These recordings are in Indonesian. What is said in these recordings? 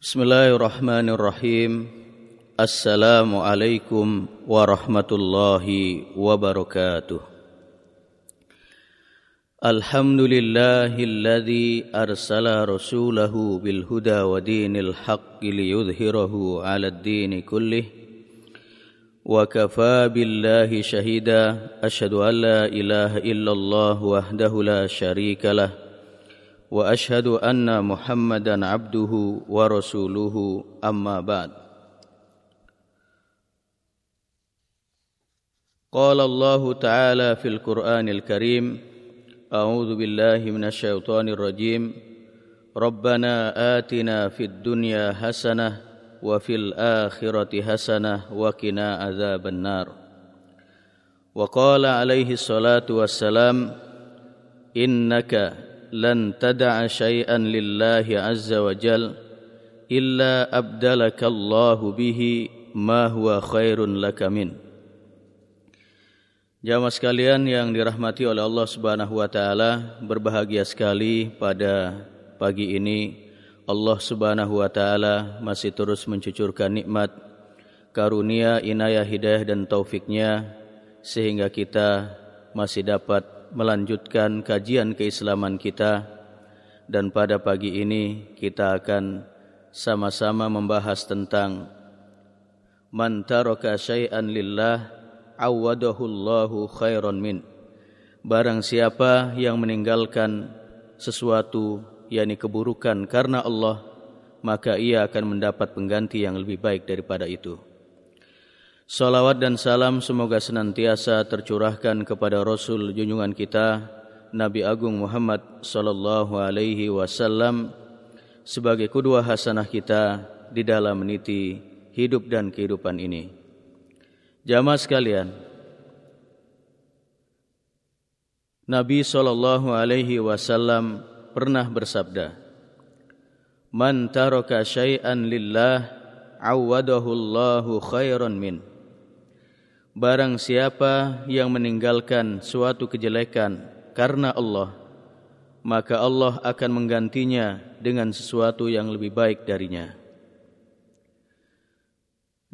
Bismillahirrahmanirrahim. Assalamualaikum warahmatullahi wabarakatuh. Alhamdulillahilladzi arsala rasulahu bilhuda wa dinil haqqi liyudhhirahu 'alad dini kullih wa kafaa billahi shahida. Ashhadu an la ilaha illallah wahdahu la syarika lah wa ashhadu anna Muhammadan abduhu wa rasuluhu, amma ba'd. Qala Allah ta'ala fil Qur'anil Karim, a'udzu billahi minasy syaithanir rajim. Rabbana atina fid dunya hasanah wa fil akhirati hasanah wa qina adzabannar. Wa qala alaihi salatu wassalam, innaka lan tada'a syai'an lillahi azza wa jal illa abdalaka Allahu bihi ma huwa khairun laka min. Jamaah sekalian yang dirahmati oleh Allah Subhanahu wa taala, berbahagia sekali pada pagi ini Allah Subhanahu wa taala masih terus mencucurkan nikmat, karunia, inayah, hidayah dan taufiknya sehingga kita masih dapat melanjutkan kajian keislaman kita. Dan pada pagi ini kita akan sama-sama membahas tentang man taraka syai'an lillah awadahu Allahu khairan min. Barang siapa yang meninggalkan sesuatu yakni keburukan karena Allah, maka ia akan mendapat pengganti yang lebih baik daripada itu. Salawat dan salam semoga senantiasa tercurahkan kepada Rasul junjungan kita Nabi Agung Muhammad sallallahu alaihi wasallam sebagai qudwah hasanah kita di dalam meniti hidup dan kehidupan ini. Jamaah sekalian, Nabi sallallahu alaihi wasallam pernah bersabda, "Man taraka syai'an lillah awadahu Allahu khairan min." Barang siapa yang meninggalkan suatu kejelekan karena Allah, maka Allah akan menggantinya dengan sesuatu yang lebih baik darinya.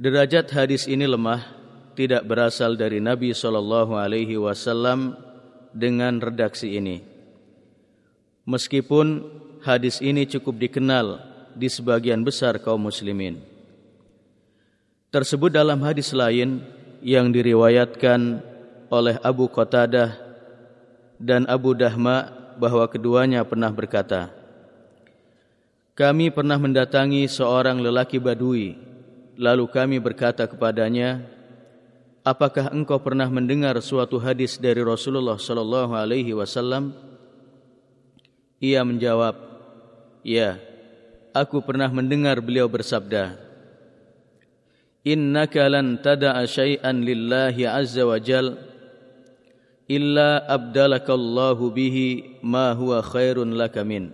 Derajat hadis ini lemah, tidak berasal dari Nabi SAW dengan redaksi ini. Meskipun hadis ini cukup dikenal di sebagian besar kaum muslimin. Tersebut dalam hadis lain yang diriwayatkan oleh Abu Qatadah dan Abu Dahma bahwa keduanya pernah berkata, "Kami pernah mendatangi seorang lelaki badui, lalu kami berkata kepadanya, 'Apakah engkau pernah mendengar suatu hadis dari Rasulullah sallallahu alaihi wasallam?' Ia menjawab, 'Ya, aku pernah mendengar beliau bersabda, innaka lan tada'a syai'an lillahi azza wa jal illa abdalaka Allahu bihi ma huwa khairun laka min.'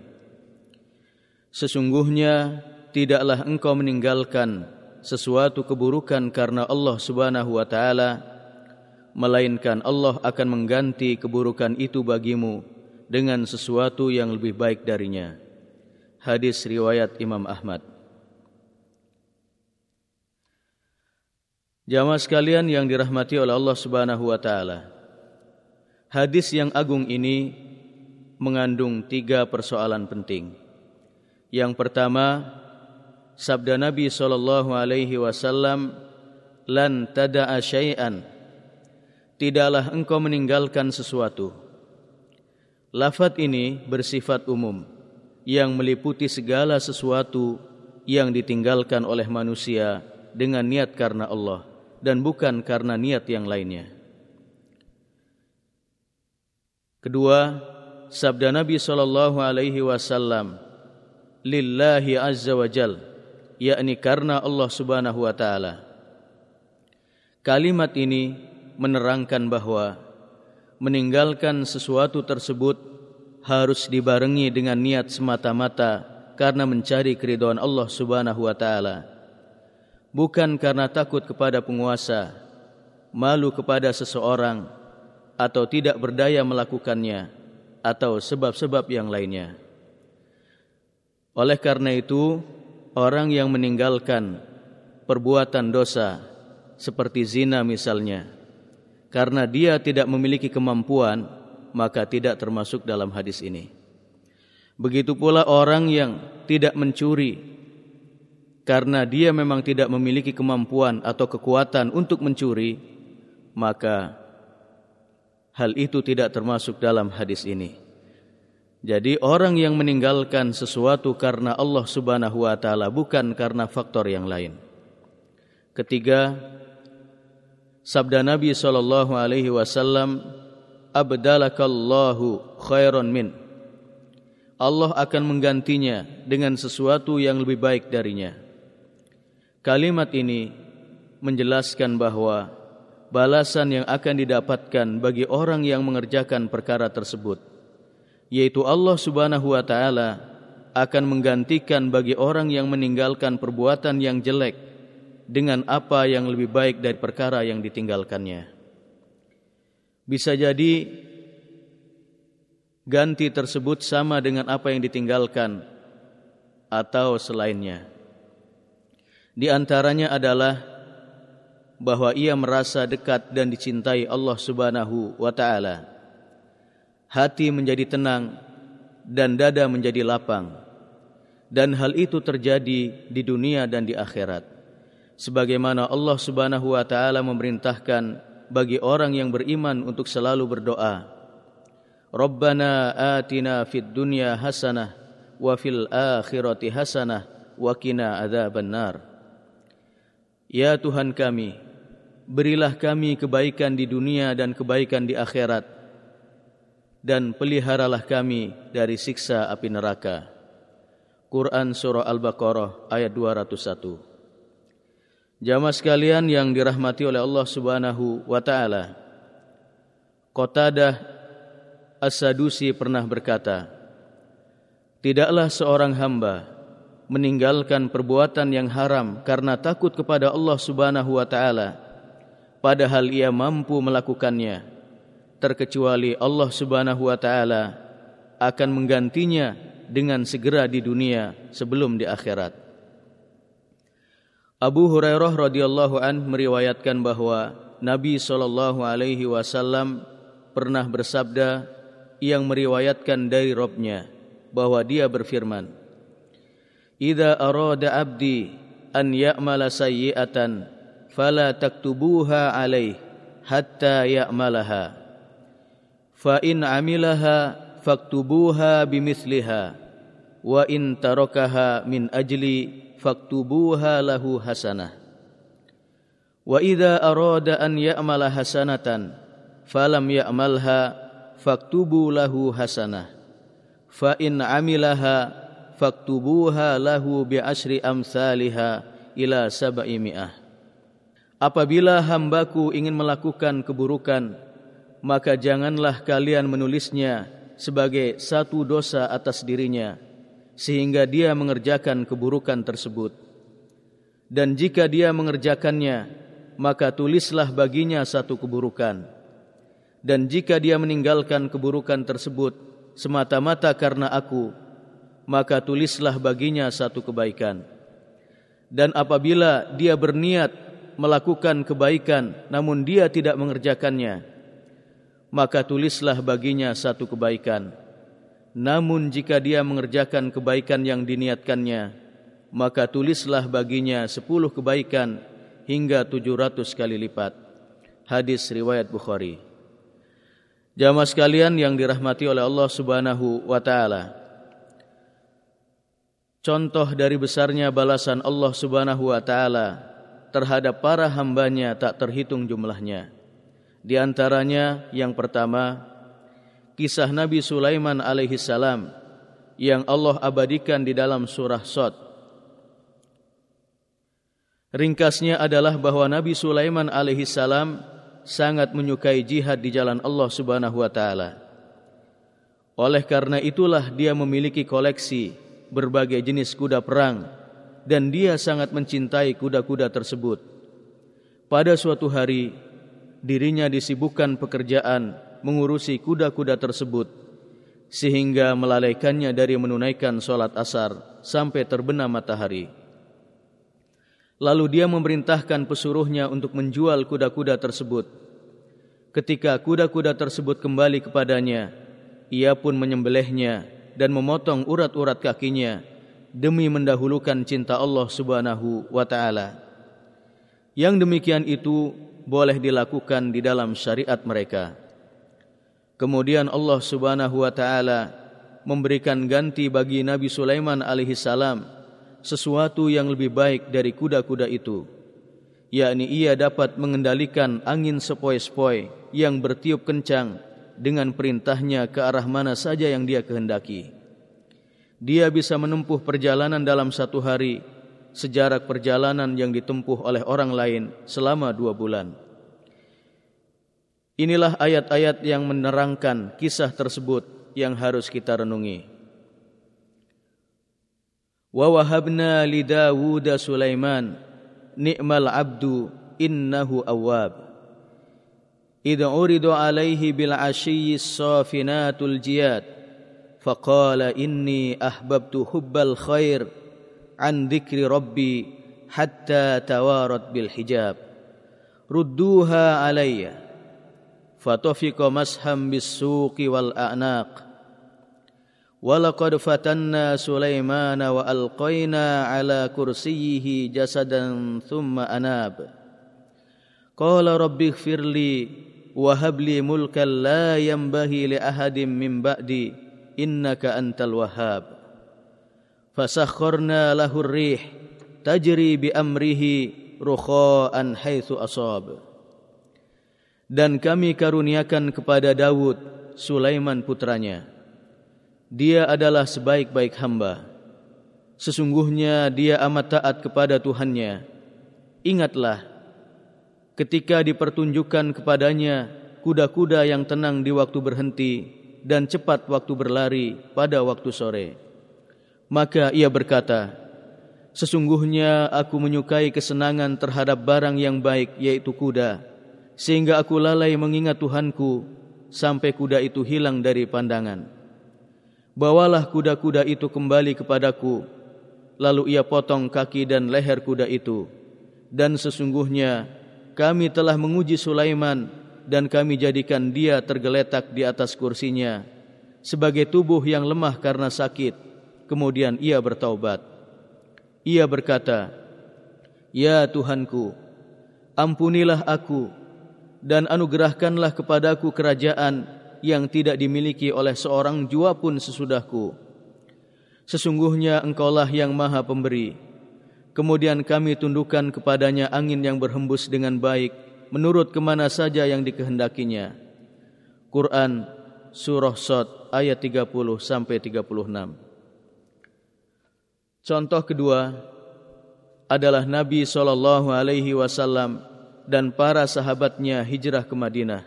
Sesungguhnya tidaklah engkau meninggalkan sesuatu keburukan karena Allah Subhanahu wa taala, melainkan Allah akan mengganti keburukan itu bagimu dengan sesuatu yang lebih baik darinya." Hadis riwayat Imam Ahmad. Jamaah sekalian yang dirahmati oleh Allah Subhanahu wa taala, hadis yang agung ini mengandung 3 persoalan penting. Yang pertama, sabda Nabi sallallahu alaihi wasallam, "Lan tada'a syai'an." Tidaklah engkau meninggalkan sesuatu. Lafaz ini bersifat umum yang meliputi segala sesuatu yang ditinggalkan oleh manusia dengan niat karena Allah dan bukan karena niat yang lainnya. Kedua, sabda Nabi sallallahu alaihi wasallam, "Lillahi azza wa jal," yakni karena Allah Subhanahu wa taala. Kalimat ini menerangkan bahwa meninggalkan sesuatu tersebut harus dibarengi dengan niat semata-mata karena mencari keridhaan Allah Subhanahu wa taala, bukan karena takut kepada penguasa, malu kepada seseorang, atau tidak berdaya melakukannya, atau sebab-sebab yang lainnya. Oleh karena itu, orang yang meninggalkan perbuatan dosa seperti zina misalnya, karena dia tidak memiliki kemampuan, maka tidak termasuk dalam hadis ini. Begitu pula orang yang tidak mencuri karena dia memang tidak memiliki kemampuan atau kekuatan untuk mencuri, maka hal itu tidak termasuk dalam hadis ini. Jadi orang yang meninggalkan sesuatu karena Allah Subhanahu wa taala, bukan karena faktor yang lain. Ketiga, sabda Nabi sallallahu alaihi wasallam, "Abdalakallahu khairan min." Allah akan menggantinya dengan sesuatu yang lebih baik darinya. Kalimat ini menjelaskan bahwa balasan yang akan didapatkan bagi orang yang mengerjakan perkara tersebut, yaitu Allah Subhanahu wa taala akan menggantikan bagi orang yang meninggalkan perbuatan yang jelek dengan apa yang lebih baik dari perkara yang ditinggalkannya. Bisa jadi ganti tersebut sama dengan apa yang ditinggalkan atau selainnya. Di antaranya adalah bahwa ia merasa dekat dan dicintai Allah Subhanahu wa taala. Hati menjadi tenang dan dada menjadi lapang. Dan hal itu terjadi di dunia dan di akhirat. Sebagaimana Allah Subhanahu wa taala memerintahkan bagi orang yang beriman untuk selalu berdoa, "Rabbana atina fid dunya hasanah wa fil akhirati hasanah wa qina adzabannar." Ya Tuhan kami, berilah kami kebaikan di dunia dan kebaikan di akhirat, dan peliharalah kami dari siksa api neraka. Quran Surah Al-Baqarah ayat 201. Jamaah sekalian yang dirahmati oleh Allah Subhanahu wa taala, Qotadah As-Sadusi pernah berkata, "Tidaklah seorang hamba meninggalkan perbuatan yang haram karena takut kepada Allah Subhanahu wa taala, padahal ia mampu melakukannya, terkecuali Allah Subhanahu wa taala akan menggantinya dengan segera di dunia sebelum di akhirat." Abu Hurairah radhiyallahu an meriwayatkan bahwa Nabi sallallahu alaihi wasallam pernah bersabda yang meriwayatkan dari Rabb-nya bahwa dia berfirman, "Idza arada 'abdi an ya'mala sayyi'atan fala taktubuha 'alaihi hatta ya'malaha. Fa in 'amilaha faktubuha bimithliha wa in tarakaha min ajli faktubuha lahu hasanah. Wa idza arada an ya'mala hasanatan falam ya'malha faktubu lahu hasanah. Fa in 'amilaha faktubuha lahu bi asyri amsalha ila 700." Apabila hambaku ingin melakukan keburukan, maka janganlah kalian menulisnya sebagai satu dosa atas dirinya, sehingga dia mengerjakan keburukan tersebut. Dan jika dia mengerjakannya, maka tulislah baginya satu keburukan. Dan jika dia meninggalkan keburukan tersebut semata-mata karena aku, maka tulislah baginya satu kebaikan. Dan apabila dia berniat melakukan kebaikan, namun dia tidak mengerjakannya, maka tulislah baginya satu kebaikan. Namun jika dia mengerjakan kebaikan yang diniatkannya, maka tulislah baginya 10 kebaikan hingga 700 kali lipat. Hadis riwayat Bukhari. Jamaah sekalian yang dirahmati oleh Allah Subhanahu wa taala, contoh dari besarnya balasan Allah Subhanahu wa taala terhadap para hambanya tak terhitung jumlahnya. Di antaranya yang pertama, kisah Nabi Sulaiman alaihissalam yang Allah abadikan di dalam surah Sad. Ringkasnya adalah bahwa Nabi Sulaiman alaihissalam sangat menyukai jihad di jalan Allah Subhanahu wa taala. Oleh karena itulah dia memiliki koleksi berbagai jenis kuda perang dan dia sangat mencintai kuda-kuda tersebut. Pada suatu hari, dirinya disibukkan pekerjaan mengurusi kuda-kuda tersebut, sehingga melalaikannya dari menunaikan sholat asar sampai terbenam matahari. Lalu dia memerintahkan pesuruhnya untuk menjual kuda-kuda tersebut. Ketika kuda-kuda tersebut kembali kepadanya, ia pun menyembelihnya dan memotong urat-urat kakinya demi mendahulukan cinta Allah Subhanahu wa taala. Yang demikian itu boleh dilakukan di dalam syariat mereka. Kemudian Allah Subhanahu wa taala memberikan ganti bagi Nabi Sulaiman alaihi salam sesuatu yang lebih baik dari kuda-kuda itu, yakni ia dapat mengendalikan angin sepoi-sepoi yang bertiup kencang dengan perintahnya ke arah mana saja yang dia kehendaki. Dia bisa menempuh perjalanan dalam satu hari, sejarak perjalanan yang ditempuh oleh orang lain selama 2 bulan. Inilah ayat-ayat yang menerangkan kisah tersebut yang harus kita renungi. Wa wahabna li Dawud Sulaiman ni'mal 'abdu innahu awwab idza uridu 'alaihi bil 'ashiyyi as-safinatul jiyad faqala inni ahbabtu hubbal khair 'an dzikri rabbi hatta tawarat bil hijab rudduha 'alayya fatafiqa masham bis-suqi wal a'naq وَلَقَدْ فَتَنَّا سُلَيْمَانَ وَأَلْقَيْنَا عَلَى كُرْسِيِّهِ جَسَدًا ثُمَّ أَنَابَ قَالَ رَبِّ اغْفِرْ لِي وَهَبْ لِي مُلْكًا لَا يَنْبَغِي لِأَحَدٍ مِنْ بَعْدِي إِنَّكَ أَنْتَ الْوَهَّابُ فَسَخَّرْنَا لَهُ الرِّيحَ تَجْرِي بِأَمْرِهِ رُخَاءً حَيْثُ أَصَابَ. Dan kami karuniakan kepada Daud, Sulaiman putranya. Dia adalah sebaik-baik hamba. Sesungguhnya dia amat taat kepada Tuhannya. Ingatlah, ketika dipertunjukkan kepadanya kuda-kuda yang tenang di waktu berhenti dan cepat waktu berlari pada waktu sore. Maka ia berkata, sesungguhnya aku menyukai kesenangan terhadap barang yang baik, yaitu kuda, sehingga aku lalai mengingat Tuhanku sampai kuda itu hilang dari pandangan. Bawalah kuda-kuda itu kembali kepadaku. Lalu ia potong kaki dan leher kuda itu. Dan sesungguhnya kami telah menguji Sulaiman dan kami jadikan dia tergeletak di atas kursinya sebagai tubuh yang lemah karena sakit. Kemudian ia bertaubat. Ia berkata, ya Tuhanku, ampunilah aku dan anugerahkanlah kepadaku kerajaan yang tidak dimiliki oleh seorang jua pun sesudahku. Sesungguhnya Engkaulah yang Maha Pemberi. Kemudian kami tundukkan kepadanya angin yang berhembus dengan baik menurut kemana saja yang dikehendakinya. Quran Surah Shad ayat 30-36. Contoh kedua adalah Nabi SAW dan para sahabatnya hijrah ke Madinah,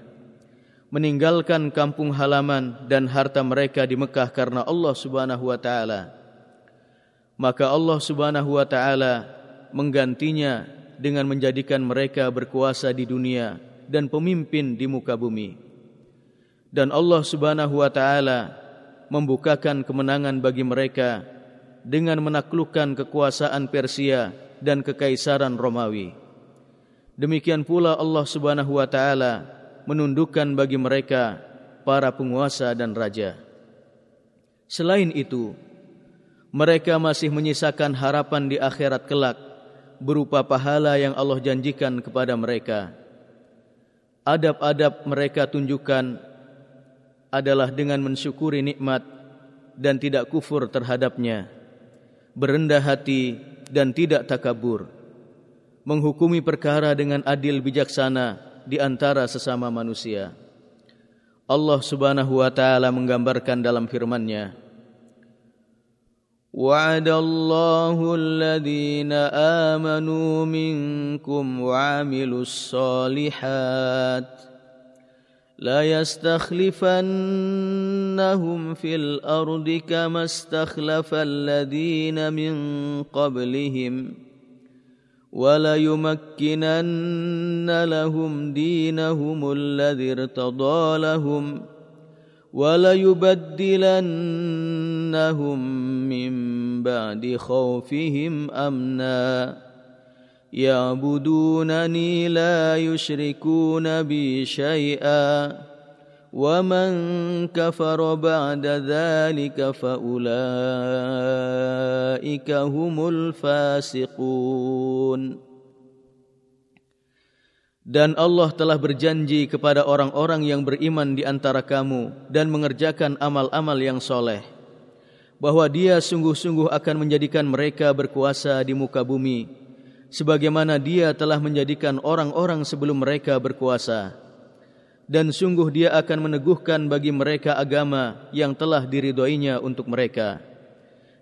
meninggalkan kampung halaman dan harta mereka di Mekah karena Allah Subhanahu wa taala. Maka Allah Subhanahu wa taala menggantinya dengan menjadikan mereka berkuasa di dunia dan pemimpin di muka bumi. Dan Allah Subhanahu wa taala membukakan kemenangan bagi mereka dengan menaklukkan kekuasaan Persia dan kekaisaran Romawi. Demikian pula Allah Subhanahu wa taala menundukkan bagi mereka para penguasa dan raja. Selain itu, mereka masih menyisakan harapan di akhirat kelak berupa pahala yang Allah janjikan kepada mereka. Adab-adab mereka tunjukkan adalah dengan mensyukuri nikmat dan tidak kufur terhadapnya, berendah hati dan tidak takabur, menghukumi perkara dengan adil bijaksana di antara sesama manusia. Allah Subhanahu wa taala menggambarkan dalam firman-Nya, wa'adallahu alladhina amanu minkum wa 'amilus shalihat la yastakhlifannahum fil ardi kama istakhlafal ladhina min qablihim وَلَا يُمَكِّنَنَّ لَهُمْ دِينَهُمُ الَّذِي ارْتَضَى لَهُمْ وَلَا يُبَدِّلَنَّهُمْ مِنْ بَعْدِ خَوْفِهِمْ أَمْنًا يعبدونني لا يشركون بي شيئا ومن كفر بعد ذلك فأولئك هم الفاسقون. Dan Allah telah berjanji kepada orang-orang yang beriman di antara kamu dan mengerjakan amal-amal yang soleh, bahwa Dia sungguh-sungguh akan menjadikan mereka berkuasa di muka bumi, sebagaimana Dia telah menjadikan orang-orang sebelum mereka berkuasa. Dan sungguh Dia akan meneguhkan bagi mereka agama yang telah diridhoinya untuk mereka.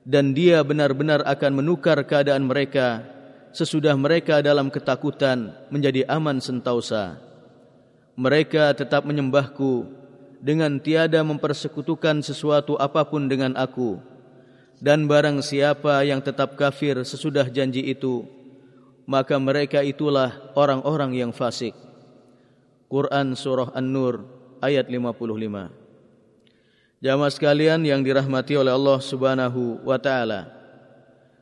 Dan Dia benar-benar akan menukar keadaan mereka sesudah mereka dalam ketakutan menjadi aman sentausa. Mereka tetap menyembahku dengan tiada mempersekutukan sesuatu apapun dengan aku. Dan barang siapa yang tetap kafir sesudah janji itu, maka mereka itulah orang-orang yang fasik. Quran Surah An-Nur ayat 55. Jamaah sekalian yang dirahmati oleh Allah Subhanahu wa Ta'ala,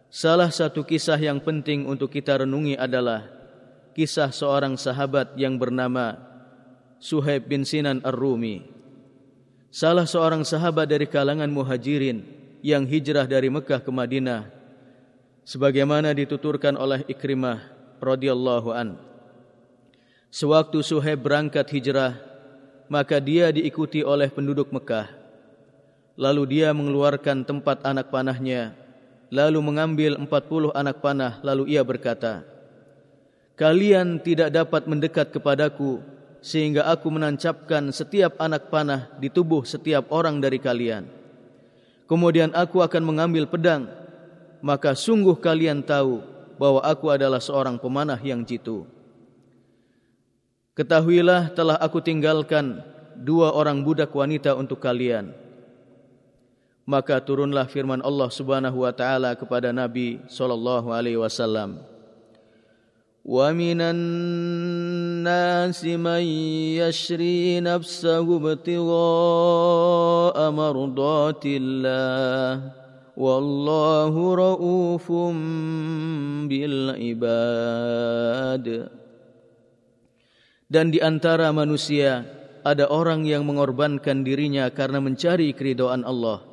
salah satu kisah yang penting untuk kita renungi adalah kisah seorang sahabat yang bernama Suhaib bin Sinan Ar-Rumi. Salah seorang sahabat dari kalangan muhajirin yang hijrah dari Mekah ke Madinah, sebagaimana dituturkan oleh Ikrimah radhiyallahu an. Sewaktu Suhaib berangkat hijrah, maka dia diikuti oleh penduduk Mekah. Lalu dia mengeluarkan tempat anak panahnya, lalu mengambil 40 anak panah, lalu ia berkata, "Kalian tidak dapat mendekat kepadaku, sehingga aku menancapkan setiap anak panah di tubuh setiap orang dari kalian. Kemudian aku akan mengambil pedang, maka sungguh kalian tahu bahwa aku adalah seorang pemanah yang jitu. Ketahuilah telah aku tinggalkan 2 orang budak wanita untuk kalian." Maka turunlah firman Allah Subhanahu wa Ta'ala kepada Nabi sallallahu alaihi wasallam, "Wa minan nasi man yashri nafsahu ibtigha'a mardatillah wallahu raufum bil ibad." Dan di antara manusia ada orang yang mengorbankan dirinya karena mencari keridhaan Allah,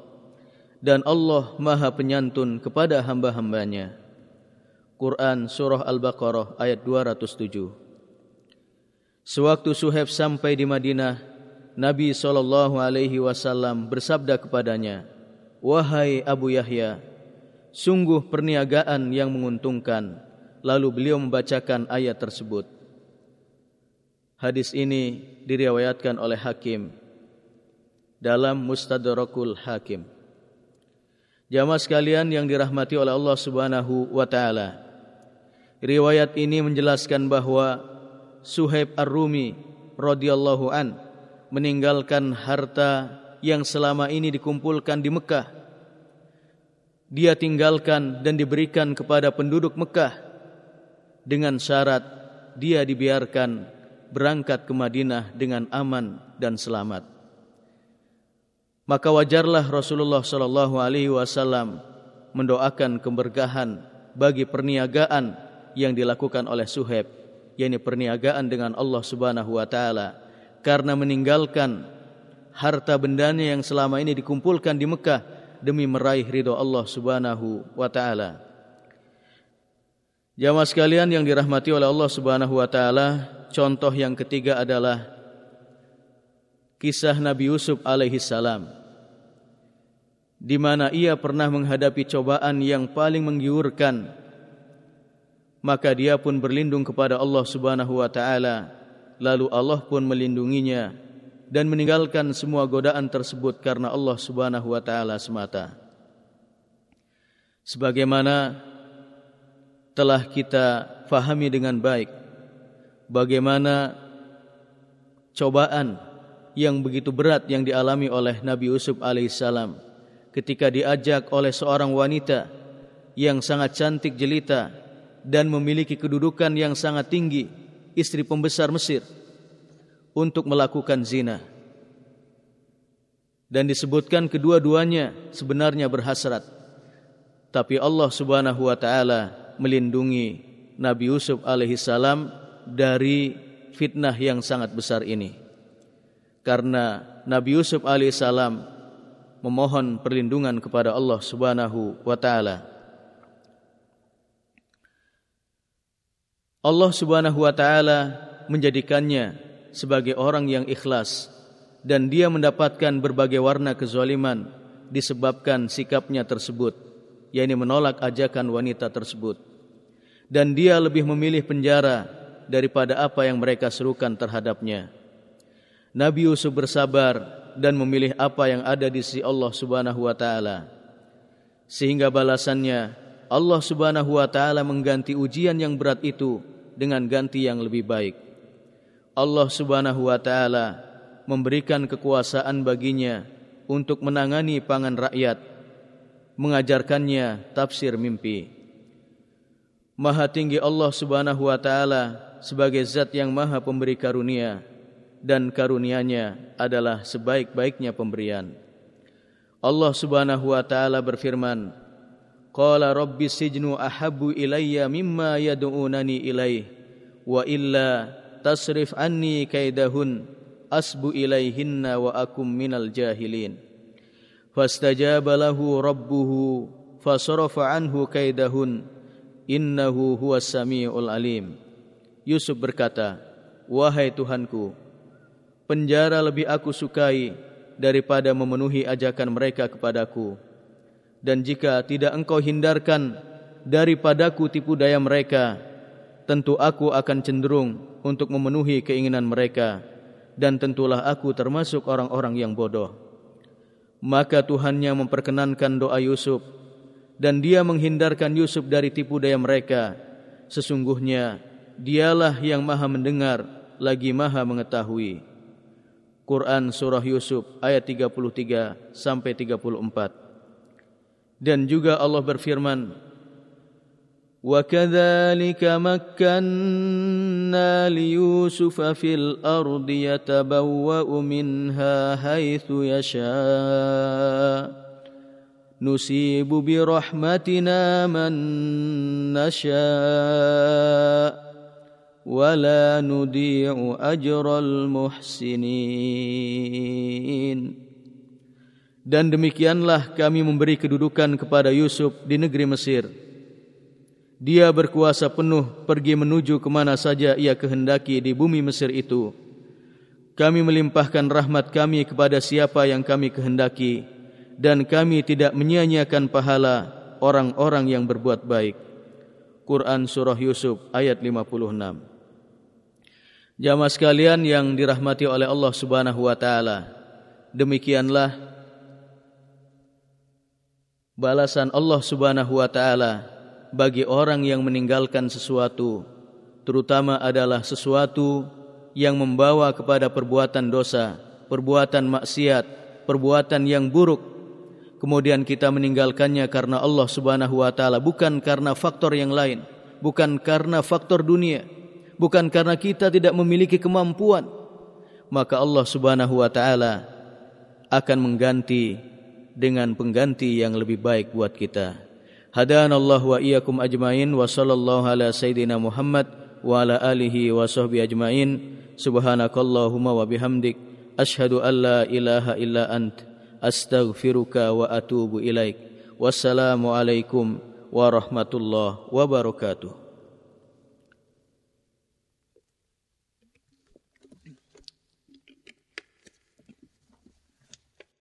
dan Allah Maha Penyantun kepada hamba-hambanya. Quran Surah Al-Baqarah ayat 207. Sewaktu Suhaib sampai di Madinah, Nabi SAW bersabda kepadanya, "Wahai Abu Yahya, sungguh perniagaan yang menguntungkan." Lalu beliau membacakan ayat tersebut. Hadis ini diriwayatkan oleh Hakim dalam Mustadrakul Hakim. Jamaah sekalian yang dirahmati oleh Allah Subhanahu wa Ta'ala, riwayat ini menjelaskan bahwa Suhaib Ar-Rumi radhiyallahu an meninggalkan harta yang selama ini dikumpulkan di Mekah. Dia tinggalkan dan diberikan kepada penduduk Mekah dengan syarat dia dibiarkan berangkat ke Madinah dengan aman dan selamat. Maka wajarlah Rasulullah sallallahu alaihi wasallam mendoakan keberkahan bagi perniagaan yang dilakukan oleh Suhaib, yakni perniagaan dengan Allah Subhanahu wa Ta'ala, karena meninggalkan harta bendanya yang selama ini dikumpulkan di Mekah demi meraih ridha Allah Subhanahu wa Ta'ala. Jamaah sekalian yang dirahmati oleh Allah Subhanahu wa Ta'ala, contoh yang ketiga adalah kisah Nabi Yusuf alaihi salam, di mana ia pernah menghadapi cobaan yang paling menggiurkan, maka dia pun berlindung kepada Allah Subhanahu wa Ta'ala, lalu Allah pun melindunginya dan meninggalkan semua godaan tersebut karena Allah Subhanahu wa Ta'ala semata. Sebagaimana telah kita fahami dengan baik, bagaimana cobaan yang begitu berat yang dialami oleh Nabi Yusuf alaihissalam ketika diajak oleh seorang wanita yang sangat cantik jelita dan memiliki kedudukan yang sangat tinggi, istri pembesar Mesir, untuk melakukan zina. Dan disebutkan kedua-duanya sebenarnya berhasrat, tapi Allah Subhanahu wa Ta'ala melindungi Nabi Yusuf alaihissalam dari fitnah yang sangat besar ini. Karena Nabi Yusuf alaihissalam memohon perlindungan kepada Allah subhanahu wa ta'ala. Allah subhanahu wa ta'ala menjadikannya sebagai orang yang ikhlas, dan dia mendapatkan berbagai warna kezaliman disebabkan sikapnya tersebut, yaitu menolak ajakan wanita tersebut. Dan dia lebih memilih penjara daripada apa yang mereka serukan terhadapnya. Nabi Yusuf bersabar dan memilih apa yang ada di sisi Allah subhanahu wa ta'ala. Sehingga balasannya, Allah subhanahu wa ta'ala mengganti ujian yang berat itu dengan ganti yang lebih baik. Allah subhanahu wa ta'ala memberikan kekuasaan baginya untuk menangani pangan rakyat, mengajarkannya tafsir mimpi. Maha tinggi Allah subhanahu wa ta'ala sebagai zat yang maha pemberi karunia, dan karunianya adalah sebaik-baiknya pemberian. Allah subhanahu wa ta'ala berfirman, Qala rabbi sijnu ahabu ilayya mimma yadu'unani ilaih, wa illa tasrif anni kaidahun asbu ilayhinna wa akum minal jahilin. Fastajaba lahu rabbuhu fasarafa anhu kaidahun, innahu huwas samiul alim. Yusuf berkata, wahai Tuhanku, penjara lebih aku sukai daripada memenuhi ajakan mereka kepadaku. Dan jika tidak engkau hindarkan daripadaku tipu daya mereka, tentu aku akan cenderung untuk memenuhi keinginan mereka, dan tentulah aku termasuk orang-orang yang bodoh. Maka Tuhannya memperkenankan doa Yusuf, dan dia menghindarkan Yusuf dari tipu daya mereka. Sesungguhnya dialah yang maha mendengar lagi maha mengetahui. Quran Surah Yusuf ayat 33 sampai 34. Dan juga Allah berfirman, وَكَذَلِكَ مَكَّنَّا لِيُوسُفَ فِي الْأَرْضِ يَتَبَوَّأُ مِنْهَا حَيْثُ يَشَاءُ نُصِيبُ بِرَحْمَتِنَا مَن نَّشَاءُ وَلَا نُضِيعُ أَجْرَ الْمُحْسِنِينَ. Dan demikianlah kami memberi kedudukan kepada Yusuf di negeri Mesir. Dia berkuasa penuh pergi menuju kemana saja ia kehendaki di bumi Mesir itu. Kami melimpahkan rahmat kami kepada siapa yang kami kehendaki, dan kami tidak menyia-nyiakan pahala orang-orang yang berbuat baik. Quran Surah Yusuf ayat 56. Jamaah sekalian yang dirahmati oleh Allah subhanahu wa ta'ala, demikianlah balasan Allah subhanahu wa ta'ala bagi orang yang meninggalkan sesuatu, terutama adalah sesuatu yang membawa kepada perbuatan dosa, perbuatan maksiat, perbuatan yang buruk. Kemudian kita meninggalkannya karena Allah subhanahu wa ta'ala, bukan karena faktor yang lain, bukan karena faktor dunia, bukan karena kita tidak memiliki kemampuan. Maka Allah subhanahu wa ta'ala akan mengganti dengan pengganti yang lebih baik buat kita. Hadanallahu wa iyyakum ajma'in, wa sallallahu ala sayyidina Muhammad wa ala alihi wa sahbihi ajma'in. Subhanakallahumma wa bihamdik, ashhadu an la ilaha illa anta, astaghfiruka wa atubu ilaik. Wassalamualaikum warahmatullahi wabarakatuh.